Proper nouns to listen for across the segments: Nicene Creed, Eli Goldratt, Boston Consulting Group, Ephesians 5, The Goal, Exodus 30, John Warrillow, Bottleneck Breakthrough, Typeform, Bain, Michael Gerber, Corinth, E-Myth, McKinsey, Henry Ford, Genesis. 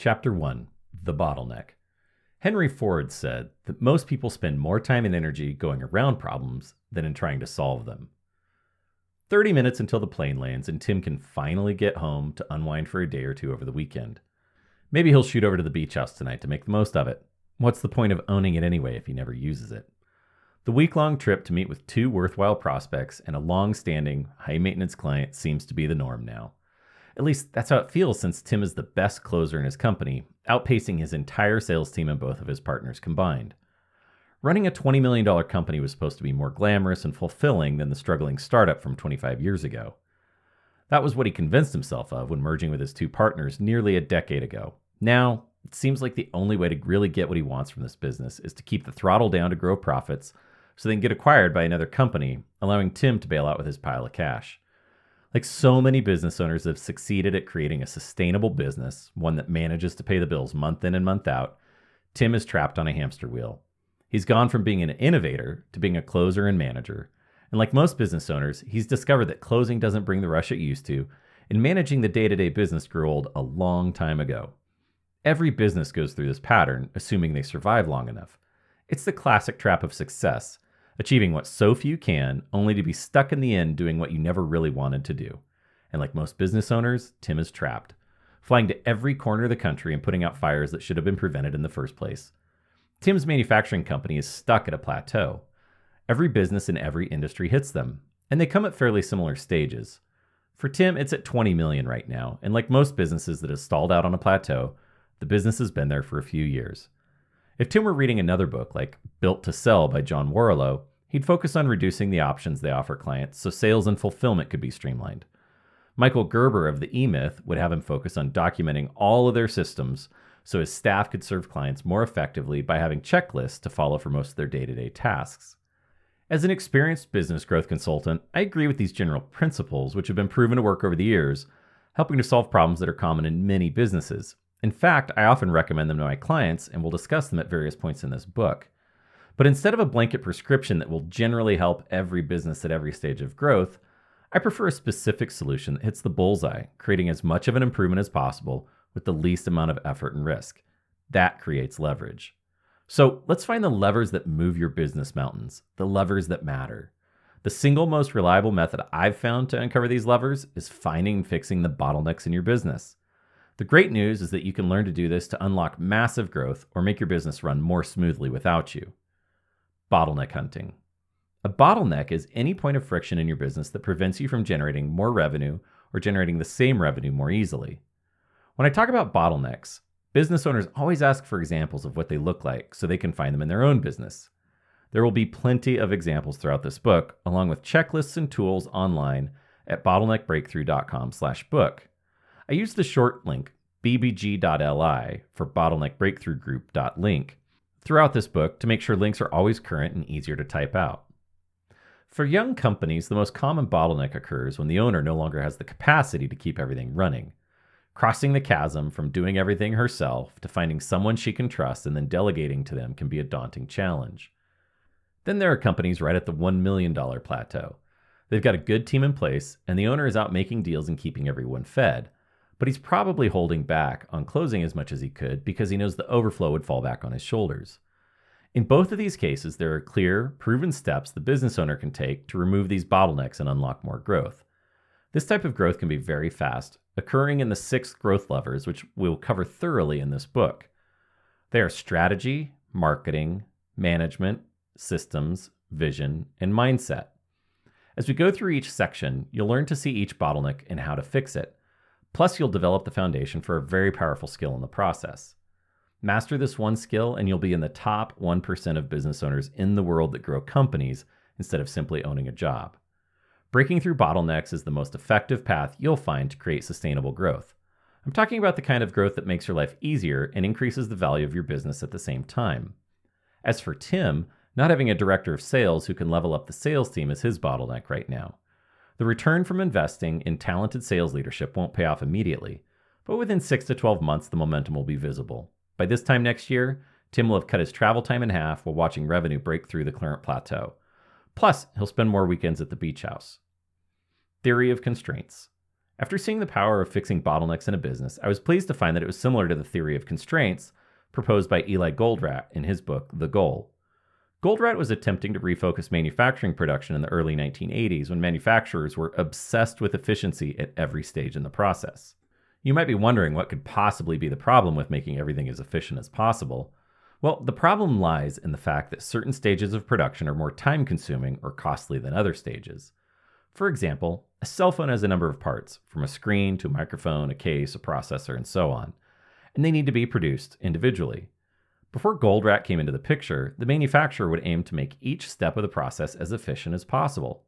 Chapter 1, The Bottleneck. Henry Ford said that most people spend more time and energy going around problems than in trying to solve them. 30 minutes until the plane lands and Tim can finally get home to unwind for a day or two over the weekend. Maybe he'll shoot over to the beach house tonight to make the most of it. What's the point of owning it anyway if he never uses it? The week-long trip to meet with two worthwhile prospects and a long-standing, high-maintenance client seems to be the norm now. At least that's how it feels since Tim is the best closer in his company, outpacing his entire sales team and both of his partners combined. Running a $20 million company was supposed to be more glamorous and fulfilling than the struggling startup from 25 years ago. That was what he convinced himself of when merging with his two partners nearly a decade ago. Now, it seems like the only way to really get what he wants from this business is to keep the throttle down to grow profits so they can get acquired by another company, allowing Tim to bail out with his pile of cash. Like so many business owners have succeeded at creating a sustainable business, one that manages to pay the bills month in and month out, Tim is trapped on a hamster wheel. He's gone from being an innovator to being a closer and manager. And like most business owners, he's discovered that closing doesn't bring the rush it used to, and managing the day-to-day business grew old a long time ago. Every business goes through this pattern, assuming they survive long enough. It's the classic trap of success, achieving what so few can, only to be stuck in the end doing what you never really wanted to do. And like most business owners, Tim is trapped, flying to every corner of the country and putting out fires that should have been prevented in the first place. Tim's manufacturing company is stuck at a plateau. Every business in every industry hits them, and they come at fairly similar stages. For Tim, it's at 20 million right now, and like most businesses that have stalled out on a plateau, the business has been there for a few years. If Tim were reading another book like Built to Sell by John Warrillow, he'd focus on reducing the options they offer clients so sales and fulfillment could be streamlined. Michael Gerber of the E-Myth would have him focus on documenting all of their systems so his staff could serve clients more effectively by having checklists to follow for most of their day-to-day tasks. As an experienced business growth consultant, I agree with these general principles, which have been proven to work over the years, helping to solve problems that are common in many businesses. In fact, I often recommend them to my clients, and we'll discuss them at various points in this book. But instead of a blanket prescription that will generally help every business at every stage of growth, I prefer a specific solution that hits the bullseye, creating as much of an improvement as possible with the least amount of effort and risk. That creates leverage. So let's find the levers that move your business mountains, the levers that matter. The single most reliable method I've found to uncover these levers is finding and fixing the bottlenecks in your business. The great news is that you can learn to do this to unlock massive growth or make your business run more smoothly without you. Bottleneck hunting. A bottleneck is any point of friction in your business that prevents you from generating more revenue or generating the same revenue more easily. When I talk about bottlenecks, business owners always ask for examples of what they look like so they can find them in their own business. There will be plenty of examples throughout this book, along with checklists and tools online at bottleneckbreakthrough.com/book. I use the short link bbg.li for bottleneckbreakthroughgroup.link throughout this book to make sure links are always current and easier to type out. For young companies, the most common bottleneck occurs when the owner no longer has the capacity to keep everything running. Crossing the chasm from doing everything herself to finding someone she can trust and then delegating to them can be a daunting challenge. Then there are companies right at the $1 million plateau. They've got a good team in place, and the owner is out making deals and keeping everyone fed, but he's probably holding back on closing as much as he could because he knows the overflow would fall back on his shoulders. In both of these cases, there are clear, proven steps the business owner can take to remove these bottlenecks and unlock more growth. This type of growth can be very fast, occurring in the 6 growth levers, which we'll cover thoroughly in this book. They are strategy, marketing, management, systems, vision, and mindset. As we go through each section, you'll learn to see each bottleneck and how to fix it. Plus, you'll develop the foundation for a very powerful skill in the process. Master this one skill, and you'll be in the top 1% of business owners in the world that grow companies instead of simply owning a job. Breaking through bottlenecks is the most effective path you'll find to create sustainable growth. I'm talking about the kind of growth that makes your life easier and increases the value of your business at the same time. As for Tim, not having a director of sales who can level up the sales team is his bottleneck right now. The return from investing in talented sales leadership won't pay off immediately, but within 6 to 12 months, the momentum will be visible. By this time next year, Tim will have cut his travel time in half while watching revenue break through the current plateau. Plus, he'll spend more weekends at the beach house. Theory of constraints. After seeing the power of fixing bottlenecks in a business, I was pleased to find that it was similar to the theory of constraints proposed by Eli Goldratt in his book, The Goal. Goldratt was attempting to refocus manufacturing production in the early 1980s when manufacturers were obsessed with efficiency at every stage in the process. You might be wondering what could possibly be the problem with making everything as efficient as possible. Well, the problem lies in the fact that certain stages of production are more time-consuming or costly than other stages. For example, a cell phone has a number of parts, from a screen to a microphone, a case, a processor, and so on, and they need to be produced individually. Before Goldratt came into the picture, the manufacturer would aim to make each step of the process as efficient as possible.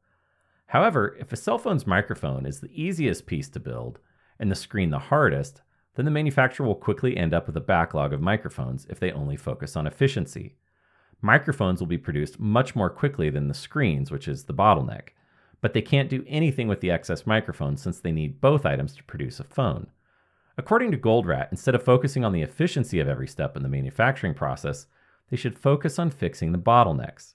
However, if a cell phone's microphone is the easiest piece to build and the screen the hardest, then the manufacturer will quickly end up with a backlog of microphones if they only focus on efficiency. Microphones will be produced much more quickly than the screens, which is the bottleneck, but they can't do anything with the excess microphones since they need both items to produce a phone. According to Goldratt, instead of focusing on the efficiency of every step in the manufacturing process, they should focus on fixing the bottlenecks.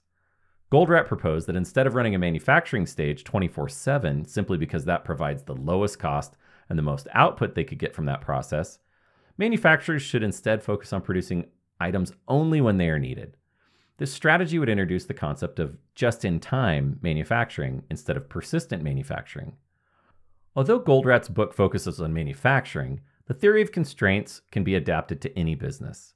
Goldratt proposed that instead of running a manufacturing stage 24/7 simply because that provides the lowest cost and the most output they could get from that process, manufacturers should instead focus on producing items only when they are needed. This strategy would introduce the concept of just-in-time manufacturing instead of persistent manufacturing. Although Goldratt's book focuses on manufacturing, the theory of constraints can be adapted to any business.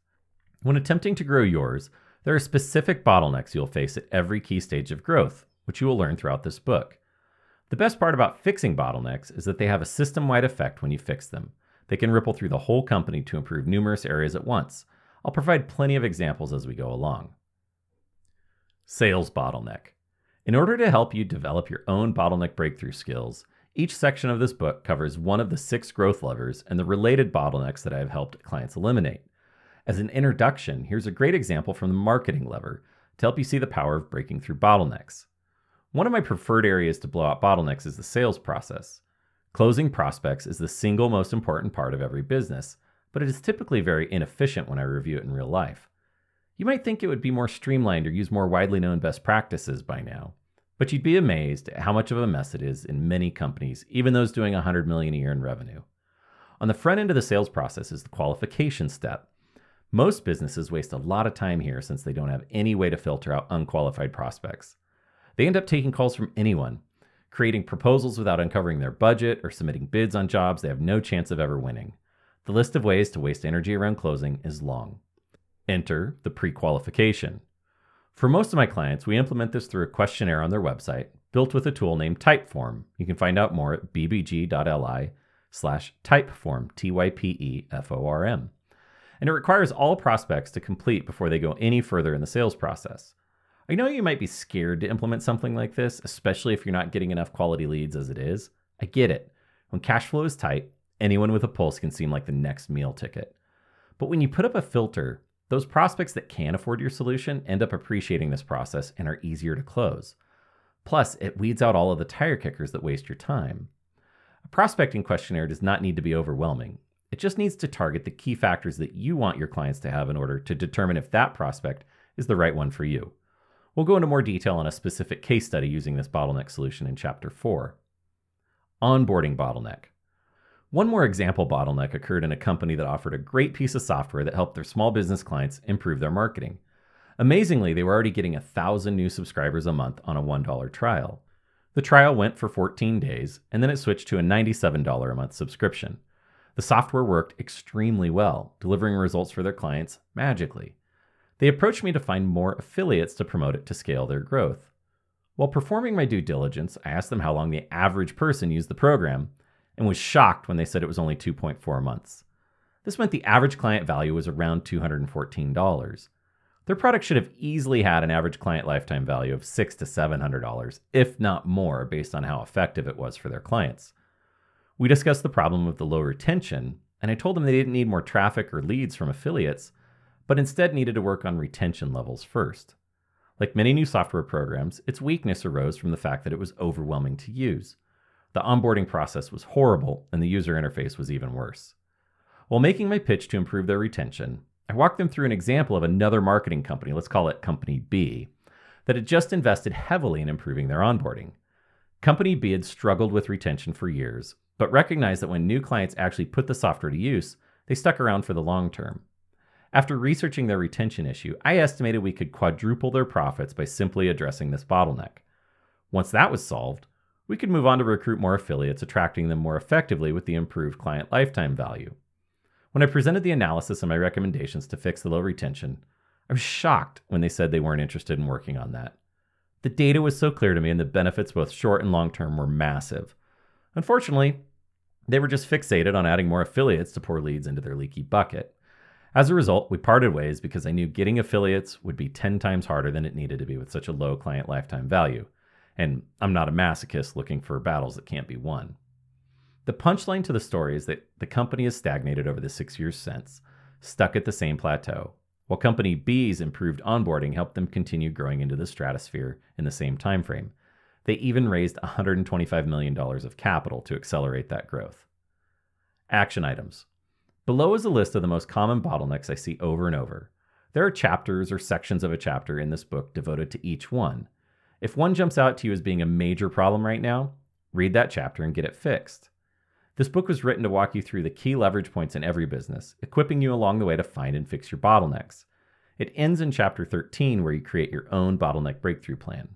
When attempting to grow yours, there are specific bottlenecks you'll face at every key stage of growth, which you will learn throughout this book. The best part about fixing bottlenecks is that they have a system-wide effect when you fix them. They can ripple through the whole company to improve numerous areas at once. I'll provide plenty of examples as we go along. Sales bottleneck. In order to help you develop your own bottleneck breakthrough skills, each section of this book covers one of the 6 growth levers and the related bottlenecks that I have helped clients eliminate. As an introduction, here's a great example from the marketing lever to help you see the power of breaking through bottlenecks. One of my preferred areas to blow out bottlenecks is the sales process. Closing prospects is the single most important part of every business, but it is typically very inefficient when I review it in real life. You might think it would be more streamlined or use more widely known best practices by now, but you'd be amazed at how much of a mess it is in many companies, even those doing $100 million a year in revenue. On the front end of the sales process is the qualification step. Most businesses waste a lot of time here since they don't have any way to filter out unqualified prospects. They end up taking calls from anyone, creating proposals without uncovering their budget or submitting bids on jobs they have no chance of ever winning. The list of ways to waste energy around closing is long. Enter the pre-qualification. For most of my clients, we implement this through a questionnaire on their website, built with a tool named Typeform. You can find out more at bbg.li/typeform, Typeform. And it requires all prospects to complete before they go any further in the sales process. I know you might be scared to implement something like this, especially if you're not getting enough quality leads as it is. I get it. When cash flow is tight, anyone with a pulse can seem like the next meal ticket. But when you put up a filter, those prospects that can afford your solution end up appreciating this process and are easier to close. Plus, it weeds out all of the tire kickers that waste your time. A prospecting questionnaire does not need to be overwhelming. It just needs to target the key factors that you want your clients to have in order to determine if that prospect is the right one for you. We'll go into more detail on a specific case study using this bottleneck solution in Chapter 4. Onboarding bottleneck. One more example bottleneck occurred in a company that offered a great piece of software that helped their small business clients improve their marketing. Amazingly, they were already getting 1,000 new subscribers a month on a $1 trial. The trial went for 14 days, and then it switched to a $97 a month subscription. The software worked extremely well, delivering results for their clients magically. They approached me to find more affiliates to promote it to scale their growth. While performing my due diligence, I asked them how long the average person used the program, and was shocked when they said it was only 2.4 months. This meant the average client value was around $214. Their product should have easily had an average client lifetime value of $600 to $700, if not more, based on how effective it was for their clients. We discussed the problem of the low retention, and I told them they didn't need more traffic or leads from affiliates, but instead needed to work on retention levels first. Like many new software programs, its weakness arose from the fact that it was overwhelming to use. The onboarding process was horrible, and the user interface was even worse. While making my pitch to improve their retention, I walked them through an example of another marketing company, let's call it Company B, that had just invested heavily in improving their onboarding. Company B had struggled with retention for years, but recognized that when new clients actually put the software to use, they stuck around for the long term. After researching their retention issue, I estimated we could quadruple their profits by simply addressing this bottleneck. Once that was solved, we could move on to recruit more affiliates, attracting them more effectively with the improved client lifetime value. When I presented the analysis and my recommendations to fix the low retention, I was shocked when they said they weren't interested in working on that. The data was so clear to me, and the benefits, both short and long term, were massive. Unfortunately, they were just fixated on adding more affiliates to pour leads into their leaky bucket. As a result, we parted ways because I knew getting affiliates would be 10 times harder than it needed to be with such a low client lifetime value. And I'm not a masochist looking for battles that can't be won. The punchline to the story is that the company has stagnated over the 6 years since, stuck at the same plateau, while Company B's improved onboarding helped them continue growing into the stratosphere in the same time frame. They even raised $125 million of capital to accelerate that growth. Action items. Below is a list of the most common bottlenecks I see over and over. There are chapters or sections of a chapter in this book devoted to each one. If one jumps out to you as being a major problem right now, read that chapter and get it fixed. This book was written to walk you through the key leverage points in every business, equipping you along the way to find and fix your bottlenecks. It ends in chapter 13, where you create your own bottleneck breakthrough plan.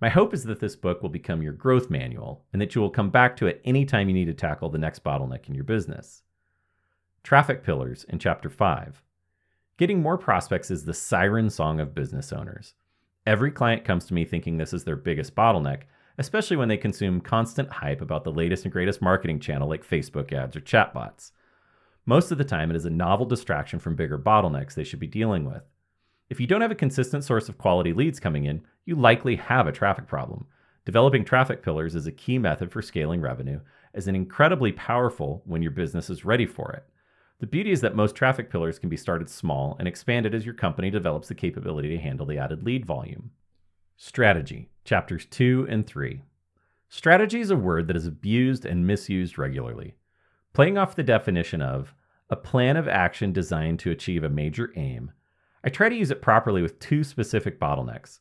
My hope is that this book will become your growth manual and that you will come back to it anytime you need to tackle the next bottleneck in your business. Traffic pillars in Chapter 5. Getting more prospects is the siren song of business owners. Every client comes to me thinking this is their biggest bottleneck, especially when they consume constant hype about the latest and greatest marketing channel like Facebook ads or chatbots. Most of the time, it is a novel distraction from bigger bottlenecks they should be dealing with. If you don't have a consistent source of quality leads coming in, you likely have a traffic problem. Developing traffic pillars is a key method for scaling revenue, as an incredibly powerful when your business is ready for it. The beauty is that most traffic pillars can be started small and expanded as your company develops the capability to handle the added lead volume. Strategy, chapters 2 and 3. Strategy is a word that is abused and misused regularly. Playing off the definition of a plan of action designed to achieve a major aim, I try to use it properly with two specific bottlenecks: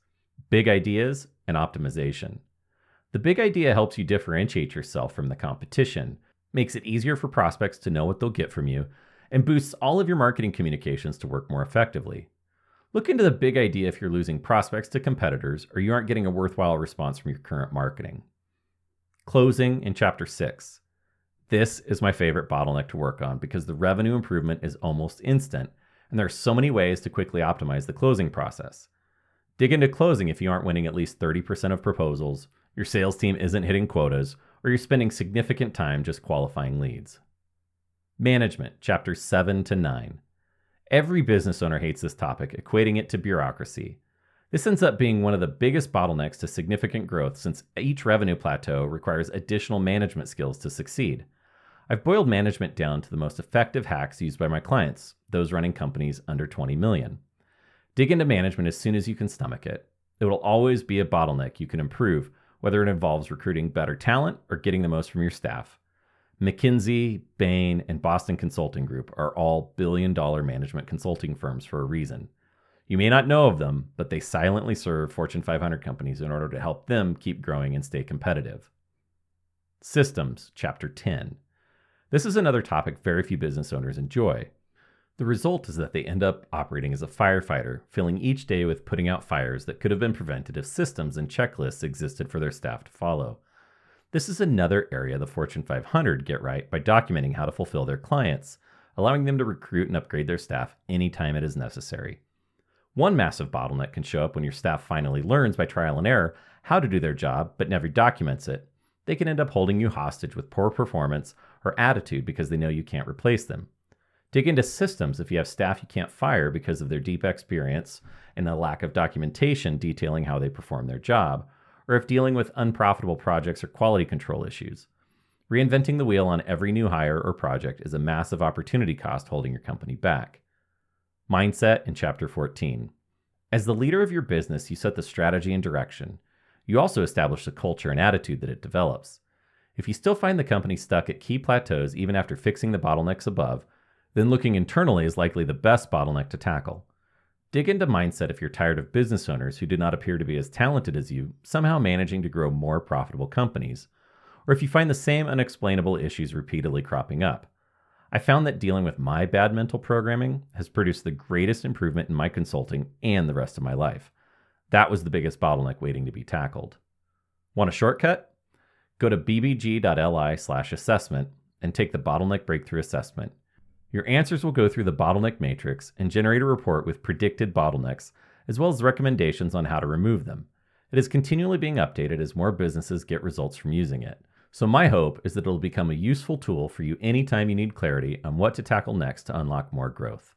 big ideas and optimization. The big idea helps you differentiate yourself from the competition, makes it easier for prospects to know what they'll get from you, and boosts all of your marketing communications to work more effectively. Look into the big idea if you're losing prospects to competitors or you aren't getting a worthwhile response from your current marketing. Closing in Chapter 6. This is my favorite bottleneck to work on because the revenue improvement is almost instant, and there are so many ways to quickly optimize the closing process. Dig into closing if you aren't winning at least 30% of proposals, your sales team isn't hitting quotas, or you're spending significant time just qualifying leads. Management, chapters 7 to 9. Every business owner hates this topic, equating it to bureaucracy. This ends up being one of the biggest bottlenecks to significant growth, since each revenue plateau requires additional management skills to succeed. I've boiled management down to the most effective hacks used by my clients, those running companies under 20 million. Dig into management as soon as you can stomach it. It will always be a bottleneck you can improve, whether it involves recruiting better talent or getting the most from your staff. McKinsey, Bain, and Boston Consulting Group are all billion-dollar management consulting firms for a reason. You may not know of them, but they silently serve Fortune 500 companies in order to help them keep growing and stay competitive. Systems, Chapter 10. This is another topic very few business owners enjoy. The result is that they end up operating as a firefighter, filling each day with putting out fires that could have been prevented if systems and checklists existed for their staff to follow. This is another area the Fortune 500 get right by documenting how to fulfill their clients, allowing them to recruit and upgrade their staff anytime it is necessary. One massive bottleneck can show up when your staff finally learns by trial and error how to do their job but never documents it. They can end up holding you hostage with poor performance or attitude because they know you can't replace them. Dig into systems if you have staff you can't fire because of their deep experience and a lack of documentation detailing how they perform their job, or if dealing with unprofitable projects or quality control issues. Reinventing the wheel on every new hire or project is a massive opportunity cost holding your company back. Mindset in Chapter 14. As the leader of your business, you set the strategy and direction. You also establish the culture and attitude that it develops. If you still find the company stuck at key plateaus even after fixing the bottlenecks above, then looking internally is likely the best bottleneck to tackle. Dig into mindset if you're tired of business owners who do not appear to be as talented as you, somehow managing to grow more profitable companies, or if you find the same unexplainable issues repeatedly cropping up. I found that dealing with my bad mental programming has produced the greatest improvement in my consulting and the rest of my life. That was the biggest bottleneck waiting to be tackled. Want a shortcut? Go to bbg.li/assessment and take the Bottleneck Breakthrough Assessment. Your answers will go through the bottleneck matrix and generate a report with predicted bottlenecks, as well as recommendations on how to remove them. It is continually being updated as more businesses get results from using it. So my hope is that it'll become a useful tool for you anytime you need clarity on what to tackle next to unlock more growth.